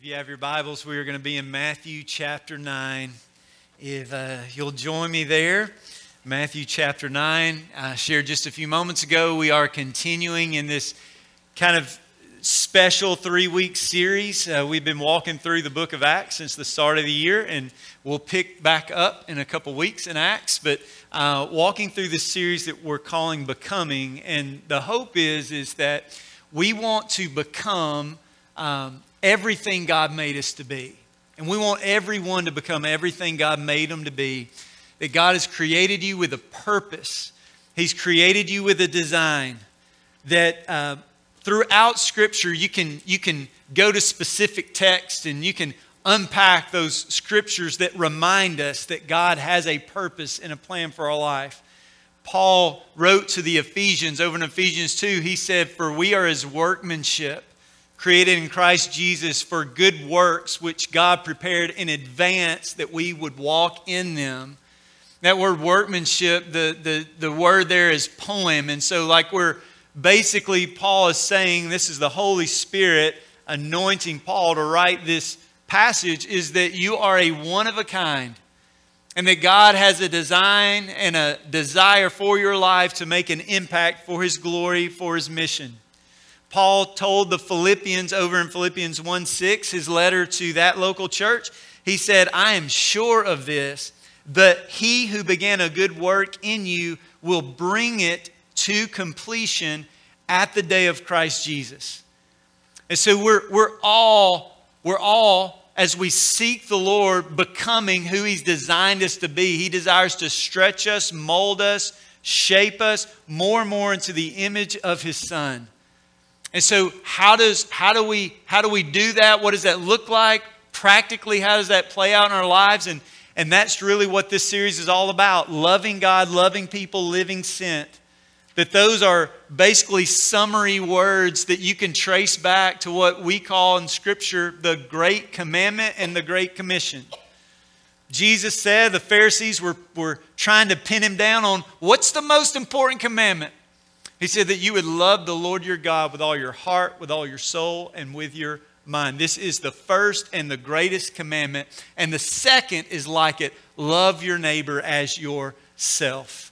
If you have your Bibles, we are going to be in Matthew chapter 9. If you'll join me there, Matthew chapter 9. I shared just a few moments ago, we are continuing in this kind of special three-week series. We've been walking through the book of Acts since the start of the year, and we'll pick back up in a couple weeks in Acts. But walking through this series that we're calling Becoming, and the hope is that we want to become everything God made us to be. And we want everyone to become everything God made them to be. That God has created you with a purpose. He's created you with a design. That throughout Scripture, you can go to specific texts and you can unpack those Scriptures that remind us that God has a purpose and a plan for our life. Paul wrote to the Ephesians, over in Ephesians 2, he said, "For we are His workmanship, created in Christ Jesus for good works, which God prepared in advance that we would walk in them." That word workmanship, the word there is poem. And so like Paul is saying, this is the Holy Spirit anointing Paul to write this passage, is that you are a one of a kind. And that God has a design and a desire for your life to make an impact for His glory, for His mission. Paul told the Philippians over in Philippians 1:6, his letter to that local church, he said, "I am sure of this, that He who began a good work in you will bring it to completion at the day of Christ Jesus." And so we're all, as we seek the Lord, becoming who He's designed us to be. He desires to stretch us, mold us, shape us more and more into the image of His Son. And so how do we do that? What does that look like? Practically, how does that play out in our lives? And that's really what this series is all about. Loving God, loving people, living sent. That those are basically summary words that you can trace back to what we call in Scripture the Great Commandment and the Great Commission. Jesus said the Pharisees were trying to pin Him down on what's the most important commandment. He said that you would love the Lord your God with all your heart, with all your soul, and with your mind. This is the first and the greatest commandment. And the second is like it. Love your neighbor as yourself.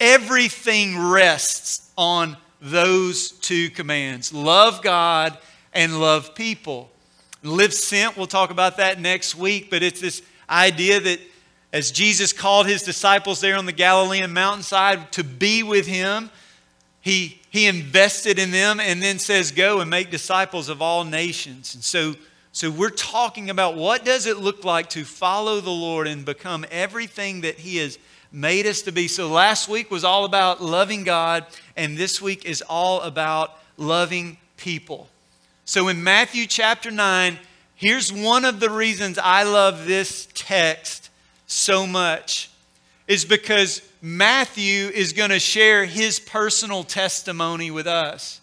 Everything rests on those two commands. Love God and love people. Live sent, we'll talk about that next week. But it's this idea that as Jesus called His disciples there on the Galilean mountainside to be with Him, He invested in them and then says, "Go and make disciples of all nations." And so we're talking about what does it look like to follow the Lord and become everything that He has made us to be. So last week was all about loving God, and this week is all about loving people. So in Matthew chapter 9, here's one of the reasons I love this text so much, is because Matthew is going to share his personal testimony with us.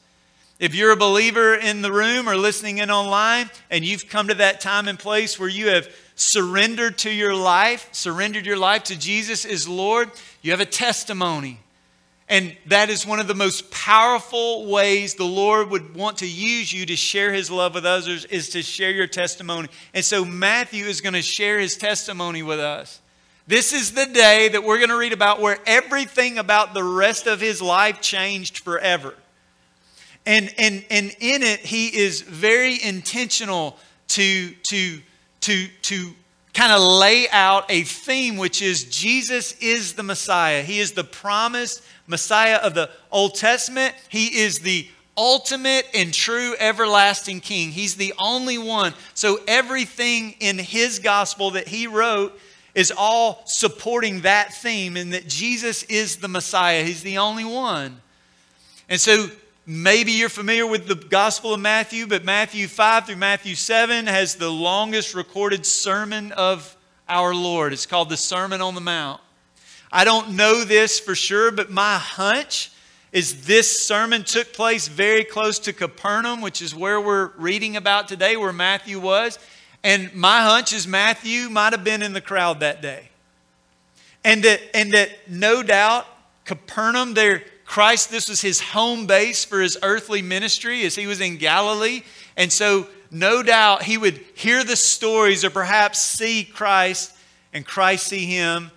If you're a believer in the room or listening in online, and you've come to that time and place where you have surrendered your life to Jesus as Lord, you have a testimony. And that is one of the most powerful ways the Lord would want to use you to share His love with others, is to share your testimony. And so Matthew is going to share his testimony with us. This is the day that we're going to read about where everything about the rest of his life changed forever. And in it, he is very intentional to kind of lay out a theme, which is Jesus is the Messiah. He is the promised Messiah of the Old Testament. He is the ultimate and true everlasting King. He's the only one. So everything in his gospel that he wrote is all supporting that theme, and that Jesus is the Messiah. He's the only one. And so maybe you're familiar with the Gospel of Matthew, but Matthew 5 through Matthew 7 has the longest recorded sermon of our Lord. It's called the Sermon on the Mount. I don't know this for sure, but my hunch is this sermon took place very close to Capernaum, which is where we're reading about today, where Matthew was. And my hunch is Matthew might have been in the crowd that day. And that no doubt Capernaum, this was his home base for his earthly ministry as he was in Galilee. And so no doubt he would hear the stories or perhaps see Christ and Christ see him,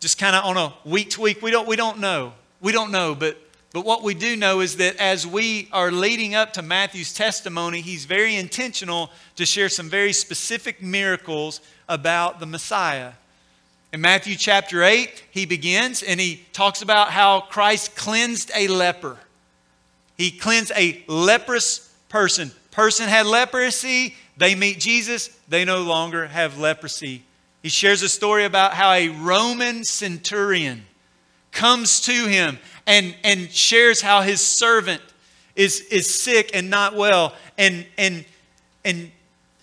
just kind of on a week to week. We don't know. We don't know, but what we do know is that as we are leading up to Matthew's testimony, he's very intentional to share some very specific miracles about the Messiah. In Matthew chapter 8, he begins and he talks about how Christ cleansed a leper. He cleansed a leprous person. Person had leprosy, they meet Jesus, they no longer have leprosy. He shares a story about how a Roman centurion comes to him and shares how his servant is sick and not well. And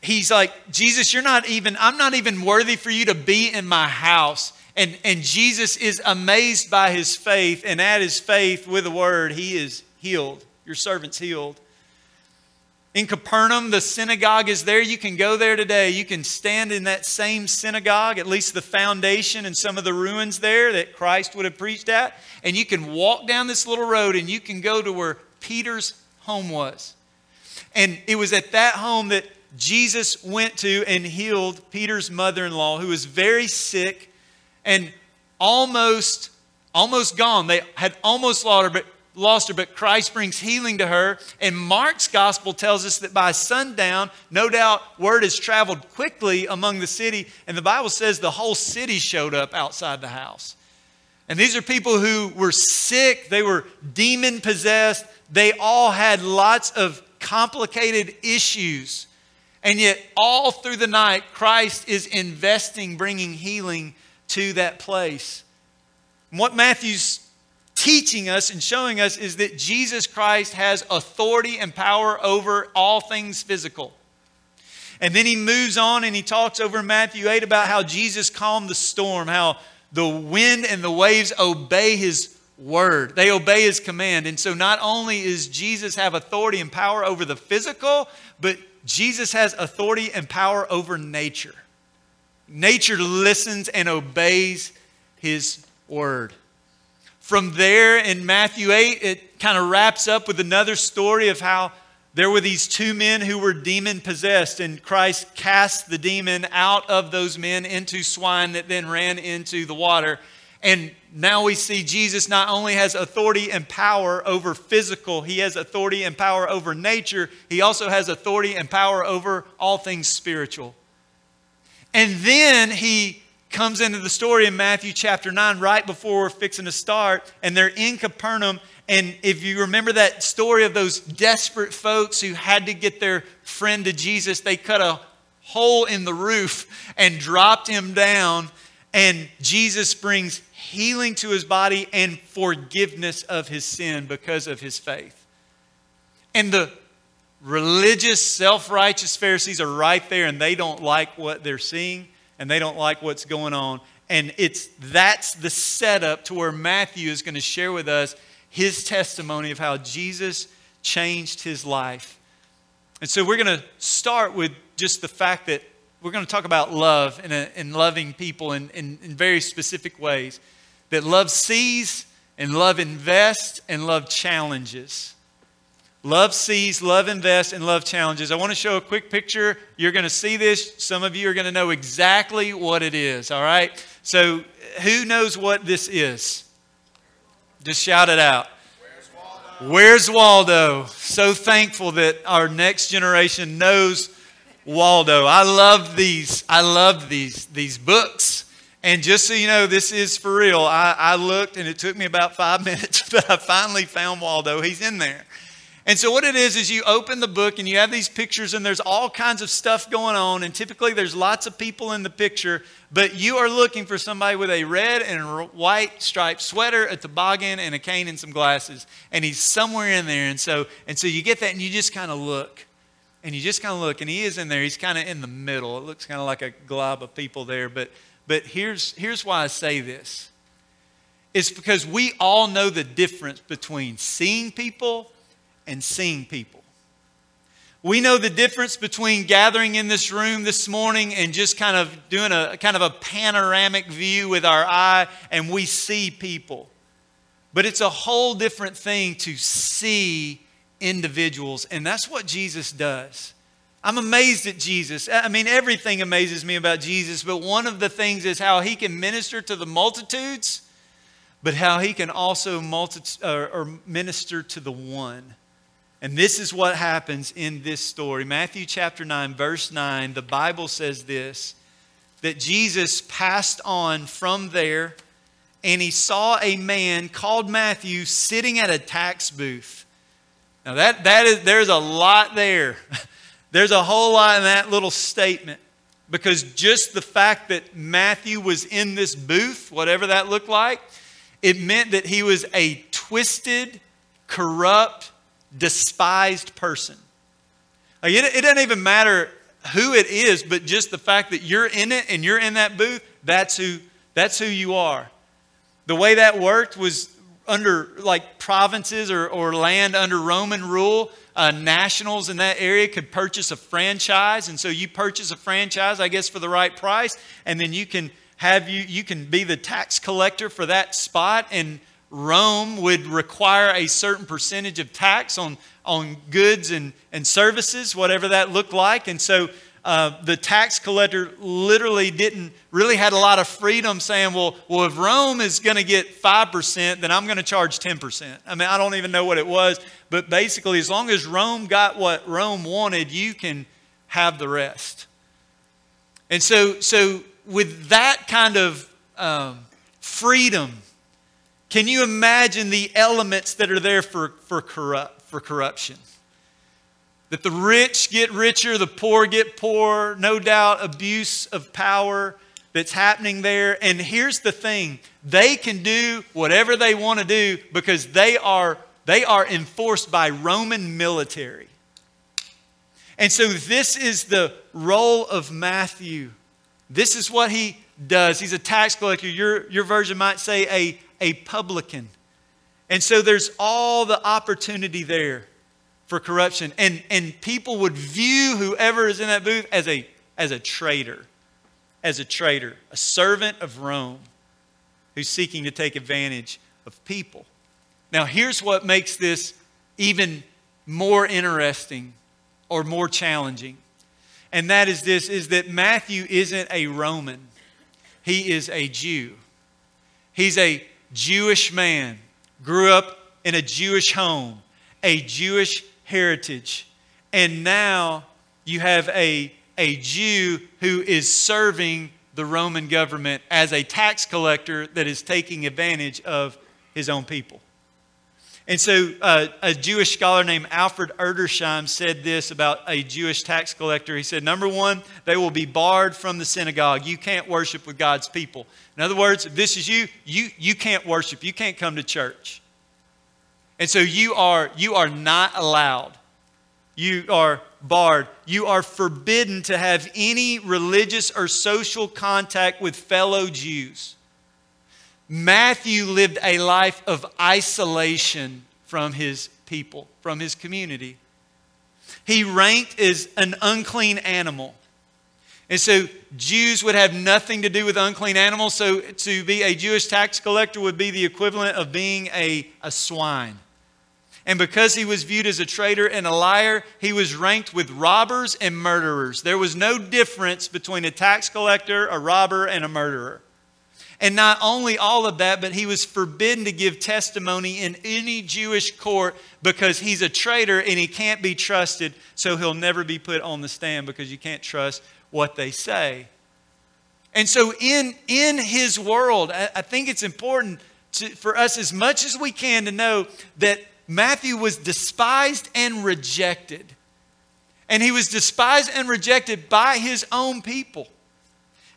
he's like, Jesus, I'm not even worthy for you to be in my house. And Jesus is amazed by his faith, and at his faith with a word, he is healed. Your servant's healed. In Capernaum, the synagogue is there. You can go there today. You can stand in that same synagogue, at least the foundation and some of the ruins there that Christ would have preached at. And you can walk down this little road and you can go to where Peter's home was. And it was at that home that Jesus went to and healed Peter's mother-in-law, who was very sick and almost gone. They had almost lost her, but Christ brings healing to her. And Mark's gospel tells us that by sundown, no doubt word has traveled quickly among the city. And the Bible says the whole city showed up outside the house. And these are people who were sick. They were demon possessed. They all had lots of complicated issues. And yet all through the night, Christ is bringing healing to that place. And what Matthew's teaching us and showing us is that Jesus Christ has authority and power over all things physical. And then he moves on and he talks over in Matthew 8 about how Jesus calmed the storm, how the wind and the waves obey his word. They obey his command. And so not only does Jesus have authority and power over the physical, but Jesus has authority and power over nature. Nature listens and obeys his word. From there in Matthew 8, it kind of wraps up with another story of how there were these two men who were demon possessed, and Christ cast the demon out of those men into swine that then ran into the water. And now we see Jesus not only has authority and power over physical, he has authority and power over nature. He also has authority and power over all things spiritual. And then he comes into the story in Matthew chapter 9 right before we're fixing to start, and they're in Capernaum. And if you remember that story of those desperate folks who had to get their friend to Jesus, they cut a hole in the roof and dropped him down, and Jesus brings healing to his body and forgiveness of his sin because of his faith. And the religious, self-righteous Pharisees are right there, and they don't like what they're seeing. And they don't like what's going on. And that's the setup to where Matthew is going to share with us his testimony of how Jesus changed his life. And so we're going to start with just the fact that we're going to talk about love and loving people in very specific ways. That love sees, and love invests, and love challenges. Love sees, love invests, and love challenges. I want to show a quick picture. You're going to see this. Some of you are going to know exactly what it is, all right? So who knows what this is? Just shout it out. Where's Waldo? So thankful that our next generation knows Waldo. I love these books. And just so you know, this is for real. I looked, and it took me about 5 minutes, but I finally found Waldo. He's in there. And so what it is you open the book and you have these pictures, and there's all kinds of stuff going on. And typically there's lots of people in the picture, but you are looking for somebody with a red and white striped sweater, a toboggan, and a cane and some glasses. And he's somewhere in there. And so you get that, and you just kind of look. And you just kind of look, and he is in there. He's kind of in the middle. It looks kind of like a glob of people there. But here's why I say this. It's because we all know the difference between seeing people and seeing people. We know the difference between gathering in this room this morning and just kind of doing a panoramic view with our eye, and we see people. But it's a whole different thing to see individuals, and that's what Jesus does. I'm amazed at Jesus. I mean, everything amazes me about Jesus, but one of the things is how he can minister to the multitudes, but how he can also minister to the one. And this is what happens in this story. Matthew chapter 9, verse 9, the Bible says this, that Jesus passed on from there, and he saw a man called Matthew sitting at a tax booth. Now there's a lot there. There's a whole lot in that little statement. Because just the fact that Matthew was in this booth, whatever that looked like, it meant that he was a twisted, corrupt, despised person. Like it doesn't even matter who it is, but just the fact that you're in it and you're in that booth, that's who you are. The way that worked was under like provinces or land under Roman rule, nationals in that area could purchase a franchise. And so you purchase a franchise, I guess, for the right price. And then you can be the tax collector for that spot. And Rome would require a certain percentage of tax on goods and services, whatever that looked like. And so the tax collector literally had a lot of freedom saying, well, if Rome is going to get 5%, then I'm going to charge 10%. I mean, I don't even know what it was, but basically, as long as Rome got what Rome wanted, you can have the rest. And so with that kind of freedom, can you imagine the elements that are there for corruption? That the rich get richer, the poor get poorer, no doubt abuse of power that's happening there. And here's the thing, they can do whatever they want to do because they are enforced by Roman military. And so this is the role of Matthew. This is what he does. He's a tax collector. Your version might say a publican. And so there's all the opportunity there for corruption, and people would view whoever is in that booth as a traitor, a servant of Rome who's seeking to take advantage of people. Now, here's what makes this even more interesting or more challenging, and that is this, is that Matthew isn't a Roman. He is a Jew. He's a Jewish man, grew up in a Jewish home, a Jewish heritage. And now you have a Jew who is serving the Roman government as a tax collector that is taking advantage of his own people. And so a Jewish scholar named Alfred Erdersheim said this about a Jewish tax collector. He said, number one, they will be barred from the synagogue. You can't worship with God's people. In other words, if this is you can't worship. You can't come to church. And so you are not allowed. You are barred. You are forbidden to have any religious or social contact with fellow Jews. Matthew lived a life of isolation from his people, from his community. He ranked as an unclean animal. And so Jews would have nothing to do with unclean animals. So to be a Jewish tax collector would be the equivalent of being a swine. And because he was viewed as a traitor and a liar, he was ranked with robbers and murderers. There was no difference between a tax collector, a robber, and a murderer. And not only all of that, but he was forbidden to give testimony in any Jewish court because he's a traitor and he can't be trusted. So he'll never be put on the stand because you can't trust what they say. And so in his world, I think it's important for us as much as we can to know that Matthew was despised and rejected. And he was despised and rejected by his own people.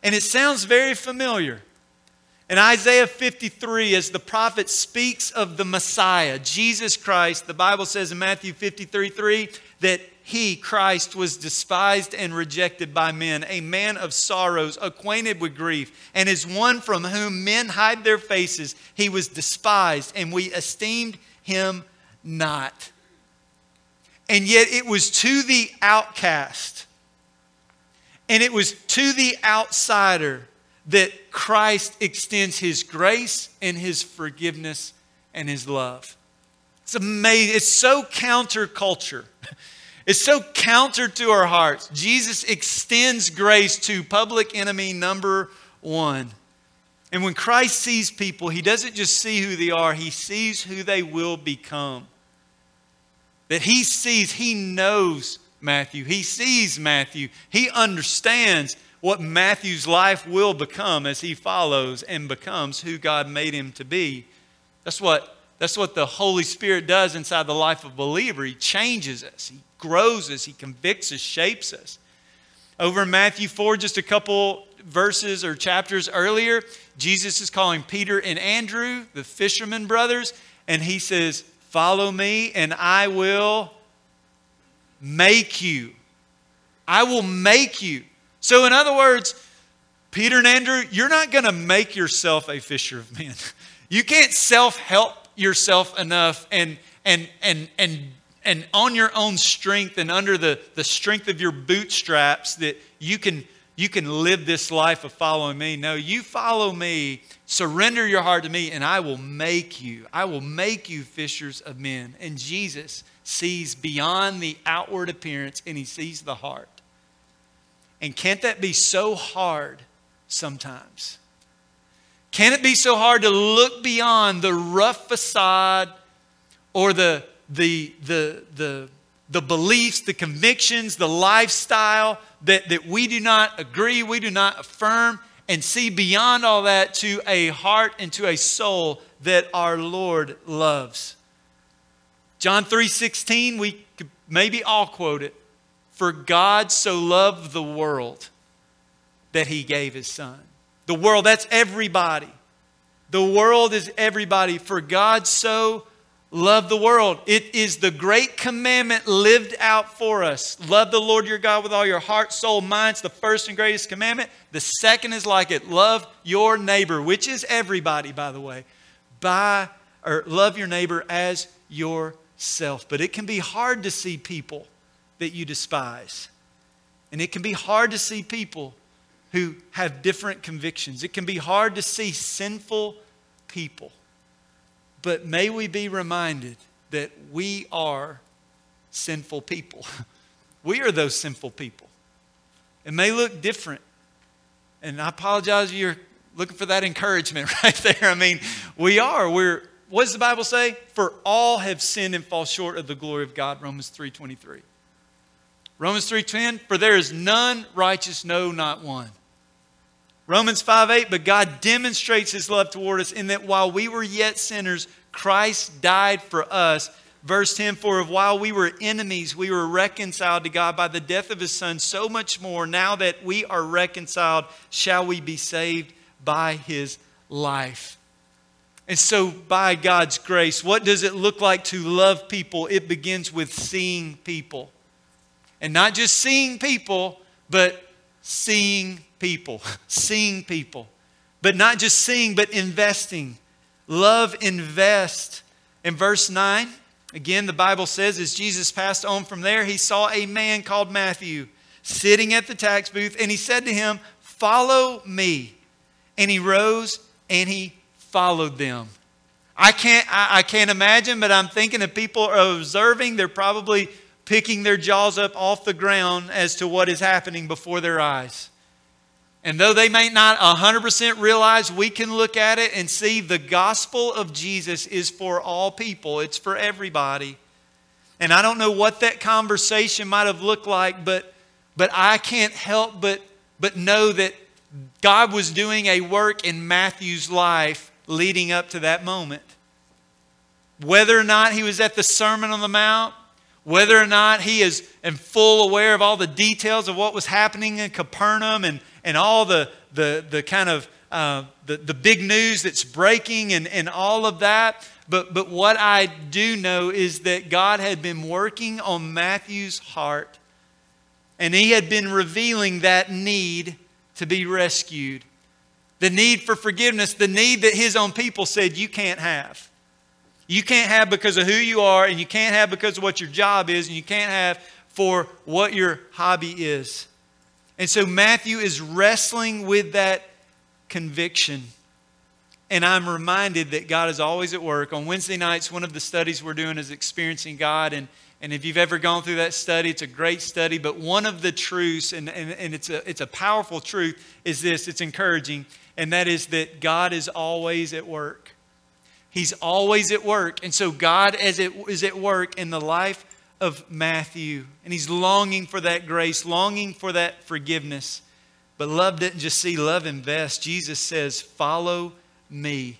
And it sounds very familiar. In Isaiah 53, as the prophet speaks of the Messiah, Jesus Christ, the Bible says in Matthew 53:3 that he, Christ, was despised and rejected by men, a man of sorrows, acquainted with grief, and is one from whom men hide their faces. He was despised, and we esteemed him not. And yet it was to the outcast, and it was to the outsider that Christ extends his grace and his forgiveness and his love. It's amazing. It's so counterculture. It's so counter to our hearts. Jesus extends grace to public enemy number one. And when Christ sees people, he doesn't just see who they are. He sees who they will become. That he sees, he knows Matthew. He sees Matthew. He understands what Matthew's life will become as he follows and becomes who God made him to be. That's what the Holy Spirit does inside the life of a believer. He changes us. He grows us. He convicts us, shapes us. Over in Matthew 4, just a couple verses or chapters earlier, Jesus is calling Peter and Andrew, the fishermen brothers, and he says, "Follow me and I will make you." I will make you. So in other words, Peter and Andrew, you're not going to make yourself a fisher of men. You can't self-help yourself enough and on your own strength and under the strength of your bootstraps that you can live this life of following me. No, you follow me, surrender your heart to me, and I will make you. I will make you fishers of men. And Jesus sees beyond the outward appearance and he sees the heart. And can't that be so hard sometimes? Can it be so hard to look beyond the rough facade or the beliefs, the convictions, the lifestyle that we do not agree, we do not affirm, and see beyond all that to a heart and to a soul that our Lord loves? John 3:16, we could maybe all quote it. "For God so loved the world that he gave his son." The world, that's everybody. The world is everybody. "For God so loved the world." It is the great commandment lived out for us. Love the Lord your God with all your heart, soul, mind. It's the first and greatest commandment. The second is like it. Love your neighbor, which is everybody, by the way. Love your neighbor as yourself. But it can be hard to see people that you despise. And it can be hard to see people who have different convictions. It can be hard to see sinful people. But may we be reminded that we are sinful people. We are those sinful people. It may look different. And I apologize if you're looking for that encouragement right there. I mean, we are. What does the Bible say? "For all have sinned and fall short of the glory of God." Romans 3:23. Romans 3:10, "For there is none righteous, no, not one." Romans 5:8, "But God demonstrates his love toward us in that while we were yet sinners, Christ died for us." Verse 10, "For while we were enemies, we were reconciled to God by the death of his son. So much more, now that we are reconciled, shall we be saved by his life." And so by God's grace, what does it look like to love people? It begins with seeing people. And not just seeing people, but seeing people. Seeing people. But not just seeing, but investing. Love, invest. In verse 9, again, the Bible says, as Jesus passed on from there, he saw a man called Matthew sitting at the tax booth. And he said to him, "Follow me." And he rose and he followed them. I can't imagine, but I'm thinking if people are observing, they're probably picking their jaws up off the ground as to what is happening before their eyes. And though they may not 100% realize, we can look at it and see the gospel of Jesus is for all people. It's for everybody. And I don't know what that conversation might have looked like, but I can't help but know that God was doing a work in Matthew's life leading up to that moment. Whether or not he was at the Sermon on the Mount, whether or not he is in full aware of all the details of what was happening in Capernaum and all the kind of the big news that's breaking and all of that. But what I do know is that God had been working on Matthew's heart, and he had been revealing that need to be rescued, the need for forgiveness, the need that his own people said you can't have. You can't have because of who you are, and you can't have because of what your job is, and you can't have for what your hobby is. And so Matthew is wrestling with that conviction. And I'm reminded that God is always at work. On Wednesday nights, one of the studies we're doing is experiencing God. And And if you've ever gone through that study, it's a great study. But one of the truths, and it's a powerful truth, is this. It's encouraging. And that is that God is always at work. He's always at work. And so God is at work in the life of Matthew. And he's longing for that grace, longing for that forgiveness. But love didn't just see love invest. Jesus says, follow me.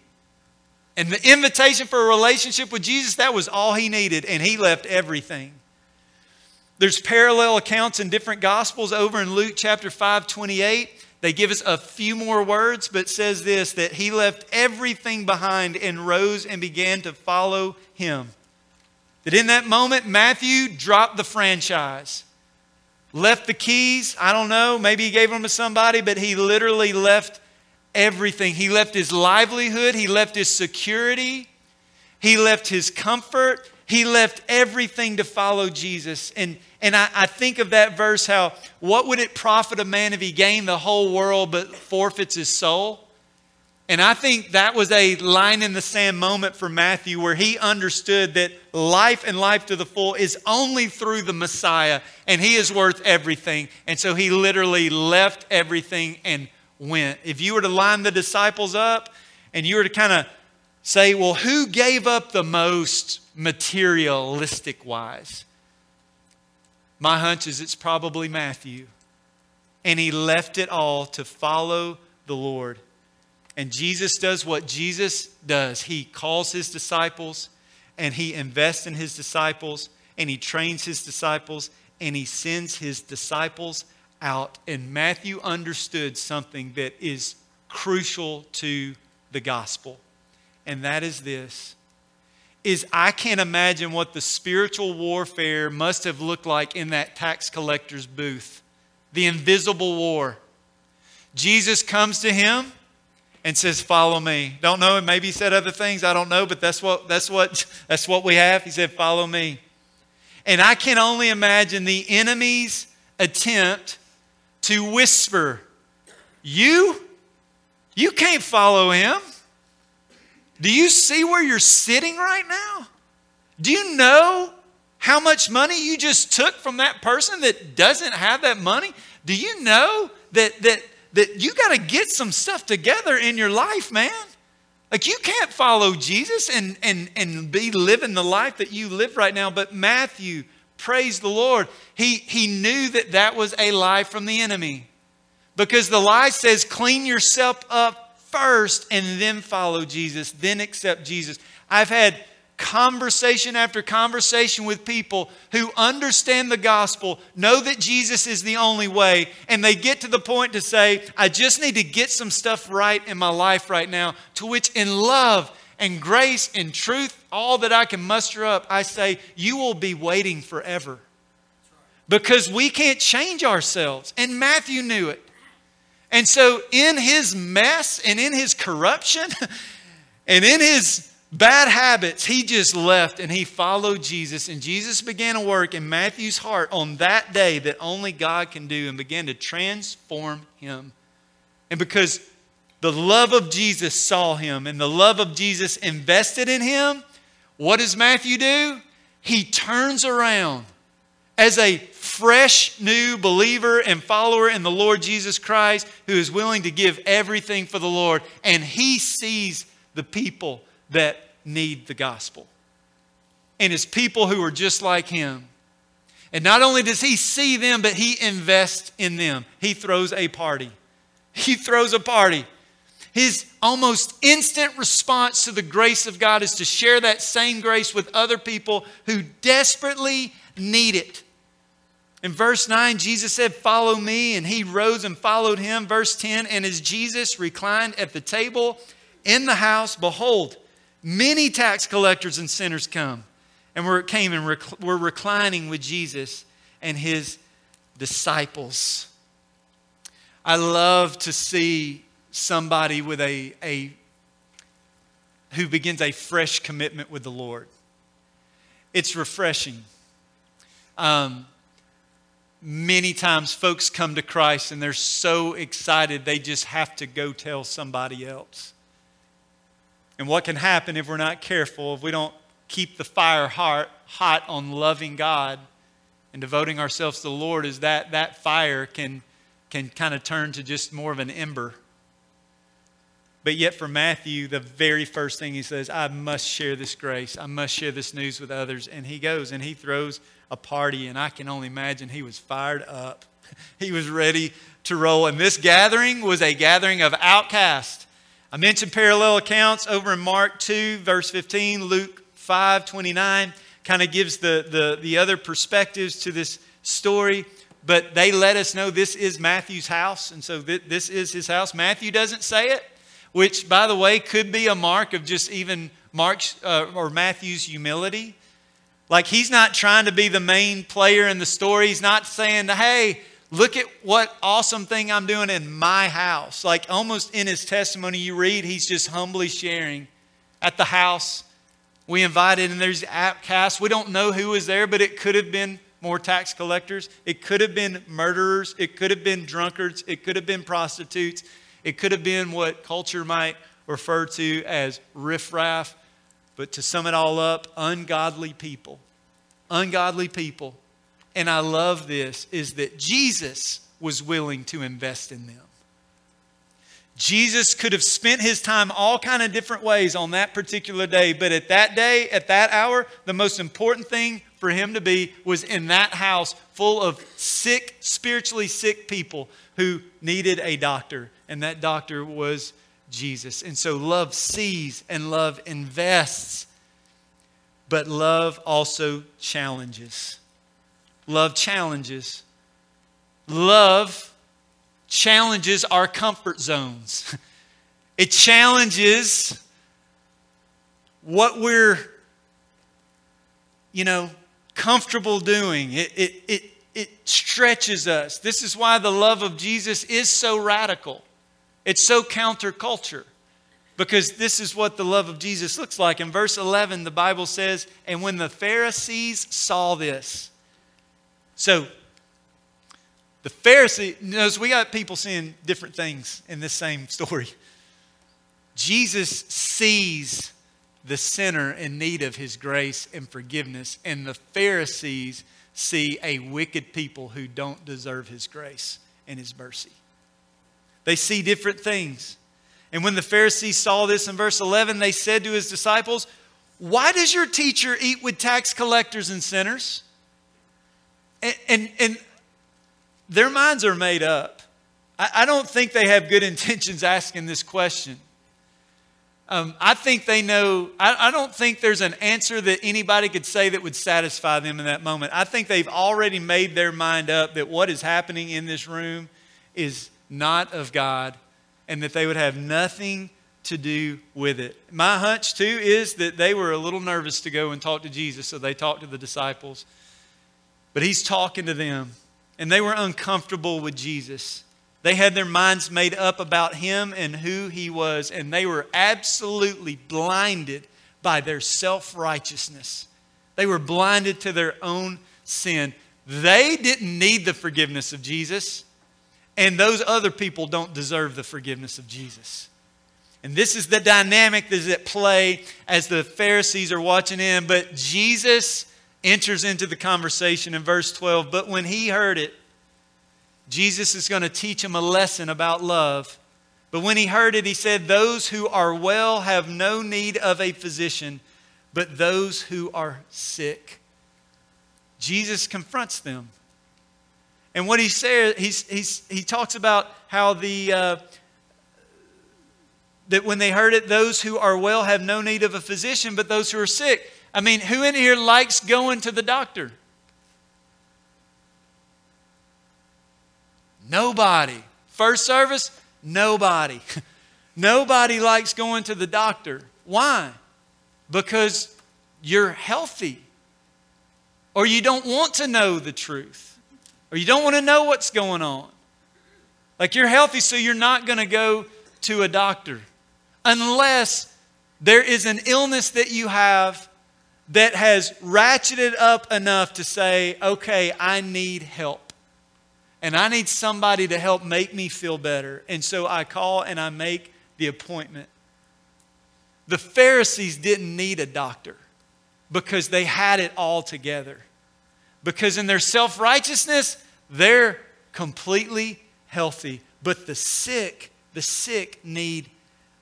And the invitation for a relationship with Jesus, that was all he needed. And he left everything. There's parallel accounts in different gospels. Over in Luke chapter 5:28, they give us a few more words, but says this, that he left everything behind and rose and began to follow him. That in that moment, Matthew dropped the franchise. Left the keys. I don't know. Maybe he gave them to somebody, but he literally left everything. He left his livelihood. He left his security. He left his comfort. He left everything to follow Jesus. And I think of that verse, how what would it profit a man if he gained the whole world but forfeits his soul? And I think that was a line in the sand moment for Matthew, where he understood that life and life to the full is only through the Messiah, and he is worth everything. And so he literally left everything and went. If you were to line the disciples up and you were to kind of say, well, who gave up the most materialistic wise? My hunch is it's probably Matthew. And he left it all to follow the Lord. And Jesus does what Jesus does. He calls his disciples, and he invests in his disciples, and he trains his disciples, and he sends his disciples out. And Matthew understood something that is crucial to the gospel. And that is this, is I can't imagine what the spiritual warfare must have looked like in that tax collector's booth. The invisible war. Jesus comes to him and says, follow me. Don't know, and maybe he said other things, I don't know, but that's what we have. He said, follow me. And I can only imagine the enemy's attempt to whisper, you can't follow him. Do you see where you're sitting right now? Do you know how much money you just took from that person that doesn't have that money? Do you know that you got to get some stuff together in your life, man? Like, you can't follow Jesus and be living the life that you live right now. But Matthew, praise the Lord, he knew that was a lie from the enemy. Because the lie says, clean yourself up first and then follow Jesus, then accept Jesus. I've had conversation after conversation with people who understand the gospel, know that Jesus is the only way, and they get to the point to say, I just need to get some stuff right in my life right now, to which in love and grace and truth, all that I can muster up, I say, you will be waiting forever. Because we can't change ourselves. And Matthew knew it. And so in his mess and in his corruption and in his bad habits, he just left and he followed Jesus. And Jesus began a work in Matthew's heart on that day that only God can do, and began to transform him. And because the love of Jesus saw him and the love of Jesus invested in him, what does Matthew do? He turns around as a fresh new believer and follower in the Lord Jesus Christ, who is willing to give everything for the Lord. And he sees the people that need the gospel. And it's people who are just like him. And not only does he see them, but he invests in them. He throws a party. He throws a party. His almost instant response to the grace of God is to share that same grace with other people who desperately need it. In verse 9, Jesus said, follow me. And he rose and followed him. Verse 10, and as Jesus reclined at the table in the house, behold, many tax collectors and sinners were reclining with Jesus and his disciples. I love to see somebody with who begins a fresh commitment with the Lord. It's refreshing. Many times folks come to Christ and they're so excited they just have to go tell somebody else. And what can happen if we're not careful, if we don't keep the fire hot on loving God and devoting ourselves to the Lord is that fire can kind of turn to just more of an ember. But yet for Matthew, the very first thing he says, I must share this grace. I must share this news with others. And he goes and he throws a party. And I can only imagine he was fired up. He was ready to roll. And this gathering was a gathering of outcasts. I mentioned parallel accounts over in Mark 2, verse 15, Luke 5, 29. Kind of gives the other perspectives to this story. But they let us know this is Matthew's house. And so this is his house. Matthew doesn't say it, which, by the way, could be a mark of just even Mark's or Matthew's humility. Like, he's not trying to be the main player in the story. He's not saying, hey, look at what awesome thing I'm doing in my house. Like, almost in his testimony you read, he's just humbly sharing. At the house we invited, and there's outcasts. We don't know who was there, but it could have been more tax collectors. It could have been murderers. It could have been drunkards. It could have been prostitutes. It could have been what culture might refer to as riffraff. But to sum it all up, ungodly people. Ungodly people. And I love this, is that Jesus was willing to invest in them. Jesus could have spent his time all kind of different ways on that particular day. But at that day, at that hour, the most important thing for him to be was in that house full of sick, spiritually sick people who needed a doctor. And that doctor was Jesus. And so love sees and love invests. But love also challenges. Love challenges. Love challenges our comfort zones. It challenges what we're, comfortable doing. It stretches us. This is why the love of Jesus is so radical. It's so counterculture. Because this is what the love of Jesus looks like. In verse 11, the Bible says, and when the Pharisees saw this. So, the Pharisees, notice we got people seeing different things in this same story. Jesus sees the sinner in need of his grace and forgiveness. And the Pharisees see a wicked people who don't deserve his grace and his mercy. They see different things. And when the Pharisees saw this in verse 11, they said to his disciples, why does your teacher eat with tax collectors and sinners? And their minds are made up. I don't think they have good intentions asking this question. I think they know, I don't think there's an answer that anybody could say that would satisfy them in that moment. I think they've already made their mind up that what is happening in this room is not of God, and that they would have nothing to do with it. My hunch too is that they were a little nervous to go and talk to Jesus, so they talked to the disciples. But he's talking to them, and they were uncomfortable with Jesus. They had their minds made up about him and who he was, and they were absolutely blinded by their self-righteousness. They were blinded to their own sin. They didn't need the forgiveness of Jesus, and those other people don't deserve the forgiveness of Jesus. And this is the dynamic that is at play as the Pharisees are watching in, but Jesus enters into the conversation in verse 12. But when he heard it, Jesus is going to teach him a lesson about love. But when he heard it, he said, those who are well have no need of a physician, but those who are sick. Jesus confronts them. And what he says, he talks about how that when they heard it, those who are well have no need of a physician, but those who are sick. I mean, who in here likes going to the doctor? Nobody. First service, nobody. Nobody likes going to the doctor. Why? Because you're healthy. Or you don't want to know the truth. Or you don't want to know what's going on. Like, you're healthy, so you're not going to go to a doctor. Unless there is an illness that you have that has ratcheted up enough to say, okay, I need help. And I need somebody to help make me feel better. And so I call and I make the appointment. The Pharisees didn't need a doctor. because they had it all together. Because in their self-righteousness, they're completely healthy. But the sick need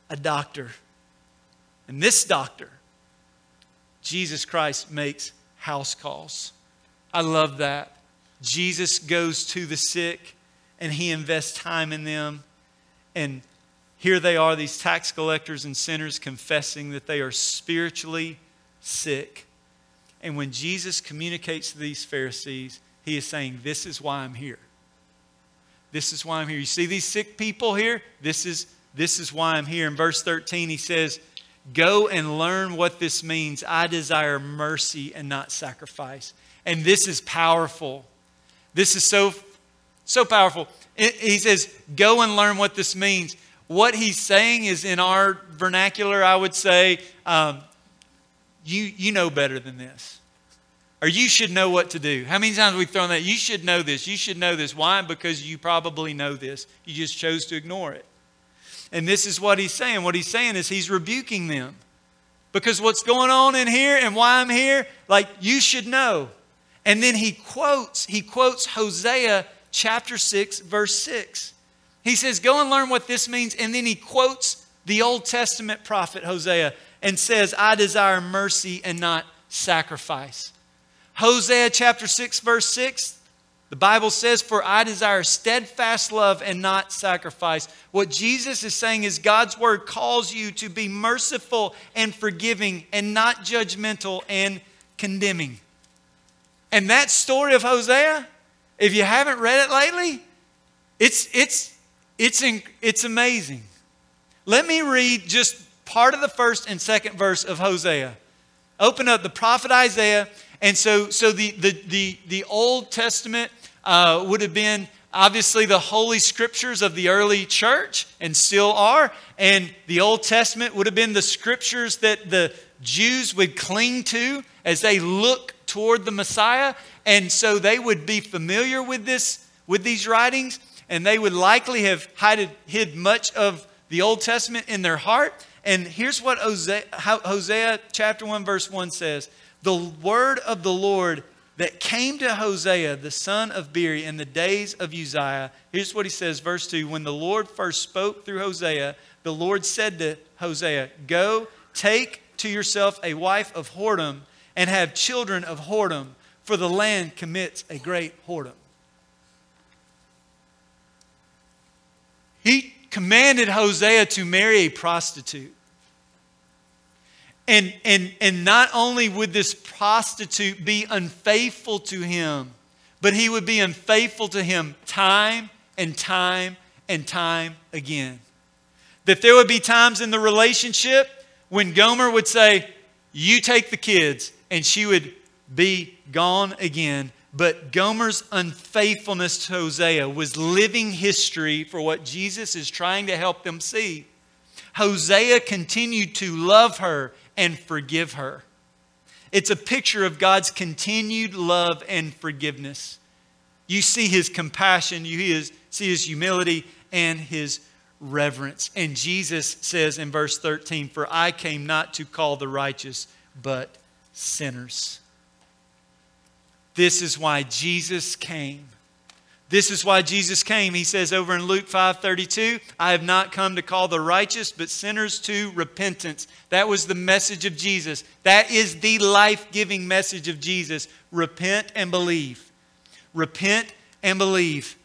a doctor. And this doctor, Jesus Christ, makes house calls. I love that. Jesus goes to the sick and he invests time in them. And here they are, these tax collectors and sinners, confessing that they are spiritually sick. And when Jesus communicates to these Pharisees, he is saying, this is why I'm here. This is why I'm here. You see these sick people here? This is why I'm here. In verse 13, he says, go and learn what this means. I desire mercy and not sacrifice. And this is powerful. This is so powerful. He says, go and learn what this means. What he's saying is, in our vernacular, I would say, you know better than this. Or you should know what to do. How many times have we thrown that? You should know this. You should know this. Why? Because you probably know this. You just chose to ignore it. And this is what he's saying. What he's saying is he's rebuking them. Because what's going on in here and why I'm here, like, you should know. And then he quotes Hosea chapter 6, verse 6. He says, go and learn what this means. And then he quotes the Old Testament prophet Hosea and says, I desire mercy and not sacrifice. Hosea chapter 6, verse 6, the Bible says, for I desire steadfast love and not sacrifice. What Jesus is saying is God's word calls you to be merciful and forgiving and not judgmental and condemning. And that story of Hosea, if you haven't read it lately, it's amazing. Let me read just part of the first and second verse of Hosea. Open up the prophet Isaiah. And so the Old Testament would have been obviously the holy scriptures of the early church, and still are. And the Old Testament would have been the scriptures that the Jews would cling to as they look toward the Messiah. And so they would be familiar with this, with these writings, and they would likely have hid much of the Old Testament in their heart. And here's what Hosea chapter 1 verse 1 says. The word of the Lord that came to Hosea, the son of Beeri, in the days of Uzziah. Here's what he says, verse 2. When the Lord first spoke through Hosea, the Lord said to Hosea, go, take to yourself a wife of whoredom and have children of whoredom, for the land commits a great whoredom. He commanded Hosea to marry a prostitute. And not only would this prostitute be unfaithful to him, but he would be unfaithful to him time and time and time again. That there would be times in the relationship when Gomer would say, you take the kids, and she would be gone again. But Gomer's unfaithfulness to Hosea was living history for what Jesus is trying to help them see. Hosea continued to love her and forgive her. It's a picture of God's continued love and forgiveness. You see his compassion, you see his humility and his reverence. And Jesus says in verse 13, for I came not to call the righteous, but sinners. This is why Jesus came. This is why Jesus came. He says over in Luke 5:32, I have not come to call the righteous, but sinners to repentance. That was the message of Jesus. That is the life-giving message of Jesus. Repent and believe. Repent and believe.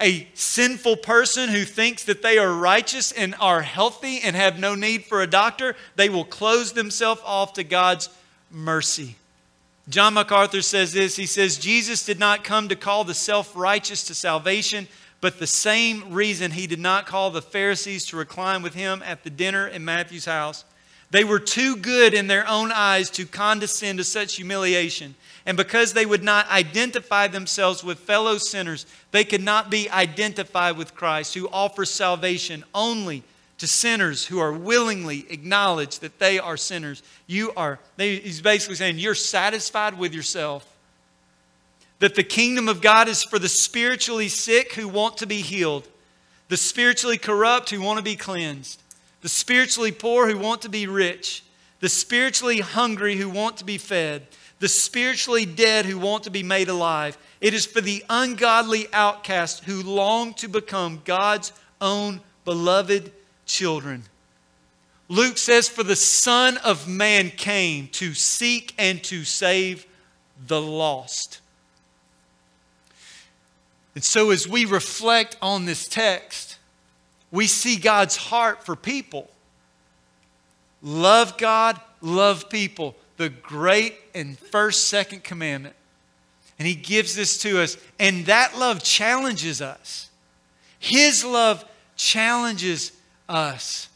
A sinful person who thinks that they are righteous and are healthy and have no need for a doctor, they will close themselves off to God's mercy. John MacArthur says this. He says, Jesus did not come to call the self-righteous to salvation, but the same reason he did not call the Pharisees to recline with him at the dinner in Matthew's house. They were too good in their own eyes to condescend to such humiliation. And because they would not identify themselves with fellow sinners, they could not be identified with Christ, who offers salvation only to sinners who are willingly acknowledge that they are sinners. He's basically saying you're satisfied with yourself. That the kingdom of God is for the spiritually sick who want to be healed. The spiritually corrupt who want to be cleansed. The spiritually poor who want to be rich. the spiritually hungry who want to be fed, the spiritually dead who want to be made alive. It is for the ungodly outcast who long to become God's own beloved children. Luke says, for the Son of Man came to seek and to save the lost. And so as we reflect on this text, we see God's heart for people. Love God, love people. The great and second commandment. And He gives this to us. And that love challenges us. His love challenges us.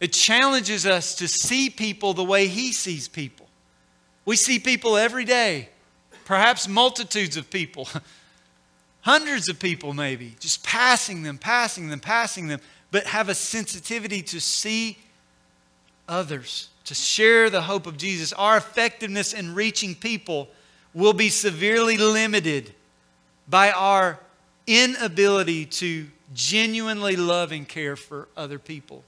It challenges us to see people the way He sees people. We see people every day. Perhaps multitudes of people. Hundreds of people maybe. Just passing them. But have a sensitivity to see others. To share the hope of Jesus. Our effectiveness in reaching people will be severely limited by our inability to genuinely love and care for other people.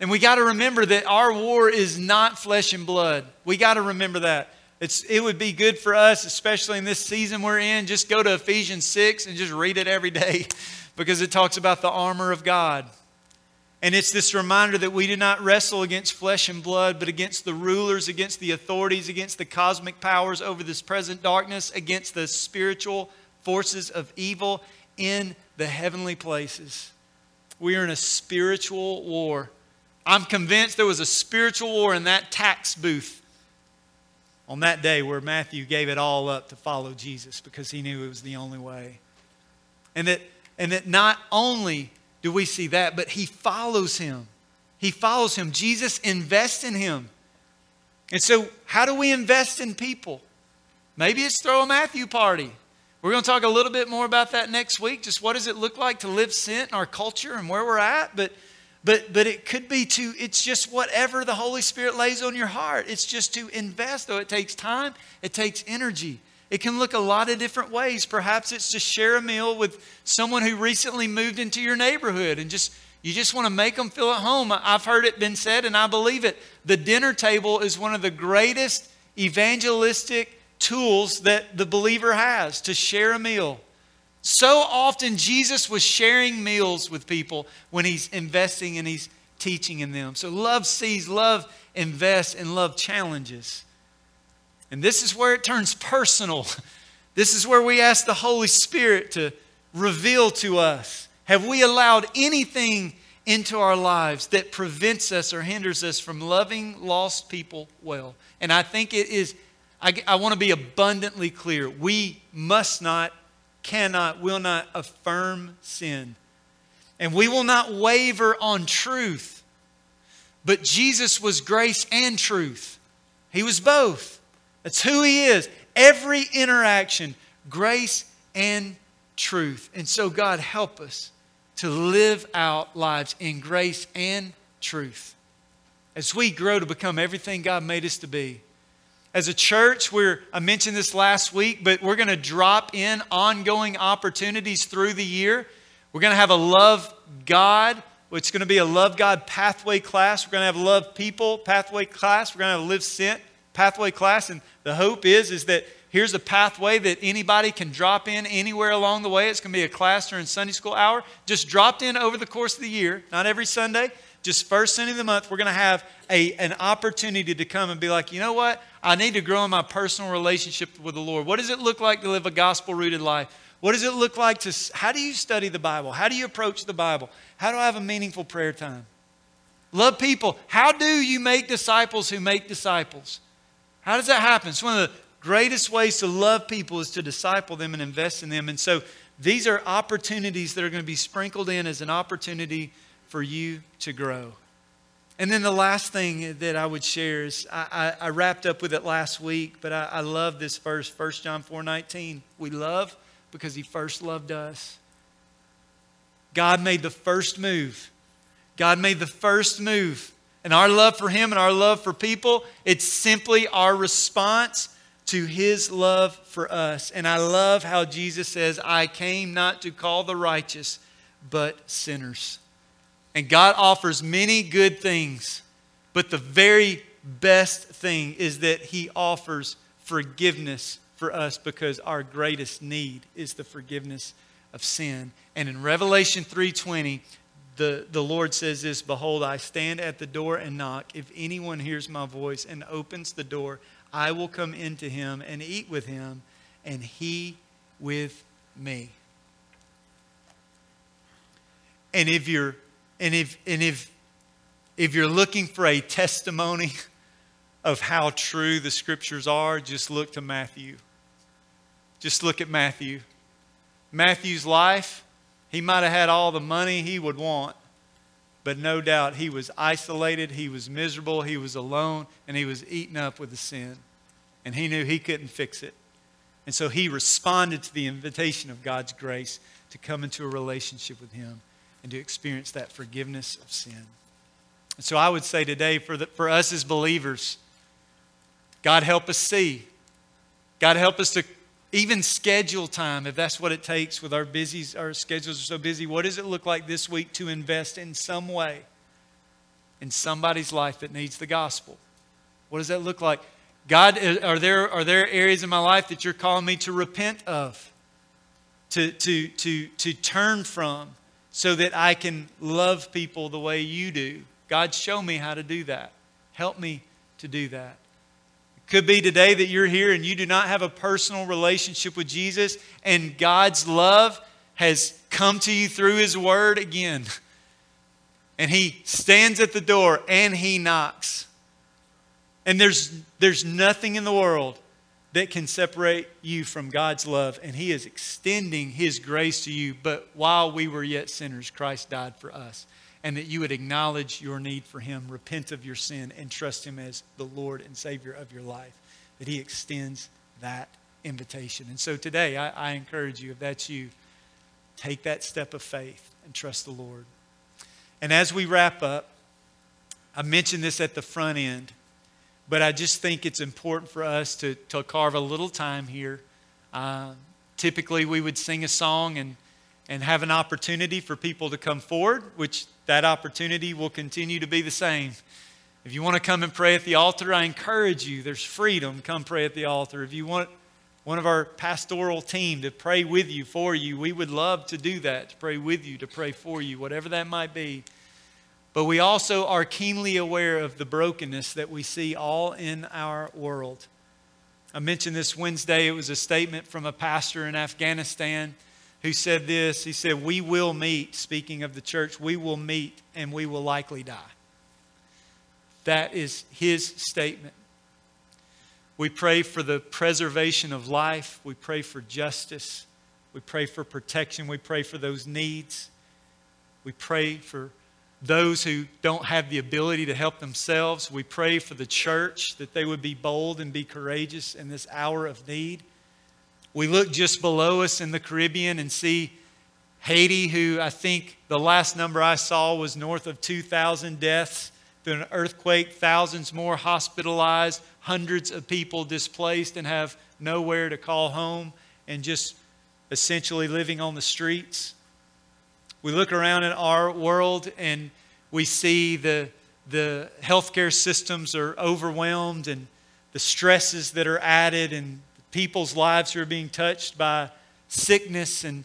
And we got to remember that our war is not flesh and blood. We got to remember that. It would be good for us, especially in this season we're in, just go to Ephesians 6 and just read it every day because it talks about the armor of God. And it's this reminder that we do not wrestle against flesh and blood, but against the rulers, against the authorities, against the cosmic powers over this present darkness, against the spiritual forces of evil in the heavenly places. We are in a spiritual war. I'm convinced there was a spiritual war in that tax booth on that day where Matthew gave it all up to follow Jesus because he knew it was the only way. And that not only do we see that, but he follows him. He follows him. Jesus invests in him. And so how do we invest in people? Maybe it's throw a Matthew party. We're going to talk a little bit more about that next week. Just what does it look like to live sent in our culture and where we're at? But it could be to, it's just whatever the Holy Spirit lays on your heart. It's just to invest, though it takes time, it takes energy. It can look a lot of different ways. Perhaps it's to share a meal with someone who recently moved into your neighborhood and you just want to make them feel at home. I've heard it been said and I believe it. The dinner table is one of the greatest evangelistic tools that the believer has to share a meal. So often Jesus was sharing meals with people when he's investing and he's teaching in them. So love sees, love invests, and love challenges. And this is where it turns personal. This is where we ask the Holy Spirit to reveal to us. Have we allowed anything into our lives that prevents us or hinders us from loving lost people well? And I think it is, I want to be abundantly clear. We must not, cannot, will not affirm sin. And we will not waver on truth. But Jesus was grace and truth. He was both. That's who He is. Every interaction, grace and truth. And so God, help us to live out lives in grace and truth. As we grow to become everything God made us to be. As a church, I mentioned this last week, but we're going to drop in ongoing opportunities through the year. We're going to have a Love God. It's going to be a Love God pathway class. We're going to have a Love People pathway class. We're going to have a Live Sent pathway class, and the hope is that here's a pathway that anybody can drop in anywhere along the way. It's going to be a class during Sunday school hour, just dropped in over the course of the year, not every Sunday, just first Sunday of the month. We're going to have an opportunity to come and be like, you know what? I need to grow in my personal relationship with the Lord. What does it look like to live a gospel-rooted life? What does it look like to, how do you study the Bible? How do you approach the Bible? How do I have a meaningful prayer time? Love people. How do you make disciples who make disciples? How does that happen? It's one of the greatest ways to love people is to disciple them and invest in them. And so these are opportunities that are going to be sprinkled in as an opportunity for you to grow. And then the last thing that I would share is I wrapped up with it last week, but I love this verse, 1 John 4:19. We love because He first loved us. God made the first move. God made the first move. And our love for Him and our love for people, it's simply our response to His love for us. And I love how Jesus says, I came not to call the righteous, but sinners. And God offers many good things. But the very best thing is that he offers forgiveness for us because our greatest need is the forgiveness of sin. And in Revelation 3:20, the Lord says this, "Behold, I stand at the door and knock. If anyone hears my voice and opens the door, I will come into him and eat with him, and he with me." And if you're looking for a testimony of how true the scriptures are, just look to Matthew. Just look at Matthew. Matthew's life, he might have had all the money he would want, but no doubt he was isolated, he was miserable, he was alone, and he was eaten up with the sin. And he knew he couldn't fix it. And so he responded to the invitation of God's grace to come into a relationship with him and to experience that forgiveness of sin. And so I would say today, for us as believers, God help us see. God help us to even schedule time, if that's what it takes with our schedules are so busy. What does it look like this week to invest in some way in somebody's life that needs the gospel? What does that look like? God, are there areas in my life that you're calling me to repent of, to turn from, so that I can love people the way you do? God, show me how to do that. Help me to do that. It could be today that you're here and you do not have a personal relationship with Jesus, and God's love has come to you through His Word again. And He stands at the door and He knocks. And there's nothing in the world that can separate you from God's love. And He is extending His grace to you. But while we were yet sinners, Christ died for us. And that you would acknowledge your need for Him, repent of your sin, and trust Him as the Lord and Savior of your life. That He extends that invitation. And so today, I encourage you, if that's you, take that step of faith and trust the Lord. And as we wrap up, I mentioned this at the front end, but I just think it's important for us to carve a little time here. Typically, we would sing a song and have an opportunity for people to come forward, which that opportunity will continue to be the same. If you want to come and pray at the altar, I encourage you. There's freedom. Come pray at the altar. If you want one of our pastoral team to pray with you, for you, we would love to do that, to pray with you, to pray for you, whatever that might be. But we also are keenly aware of the brokenness that we see all in our world. I mentioned this Wednesday. It was a statement from a pastor in Afghanistan who said this. He said, "We will meet," speaking of the church, "we will meet and we will likely die." That is his statement. We pray for the preservation of life. We pray for justice. We pray for protection. We pray for those needs. We pray for those who don't have the ability to help themselves. We pray for the church that they would be bold and be courageous in this hour of need. We look just below us in the Caribbean and see Haiti, who I think the last number I saw was north of 2,000 deaths through an earthquake, thousands more hospitalized, hundreds of people displaced and have nowhere to call home and just essentially living on the streets. We look around in our world and we see the healthcare systems are overwhelmed and the stresses that are added and people's lives who are being touched by sickness and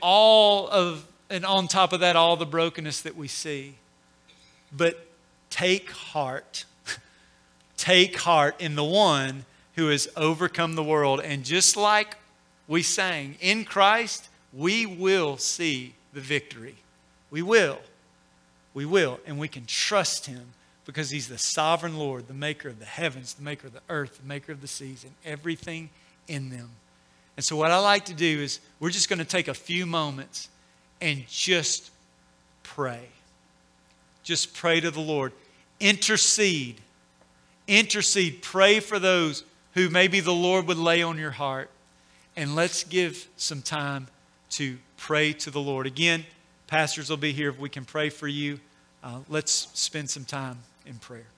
on top of that, all the brokenness that we see. But take heart. Take heart in the one who has overcome the world. And just like we sang, in Christ, we will see the victory. We will. We will. And we can trust Him because He's the sovereign Lord, the maker of the heavens, the maker of the earth, the maker of the seas, and everything in them. And so what I like to do is we're just going to take a few moments and just pray. Just pray to the Lord. Intercede. Intercede. Pray for those who maybe the Lord would lay on your heart. And let's give some time to pray to the Lord. Again, pastors will be here if we can pray for you. Let's spend some time in prayer.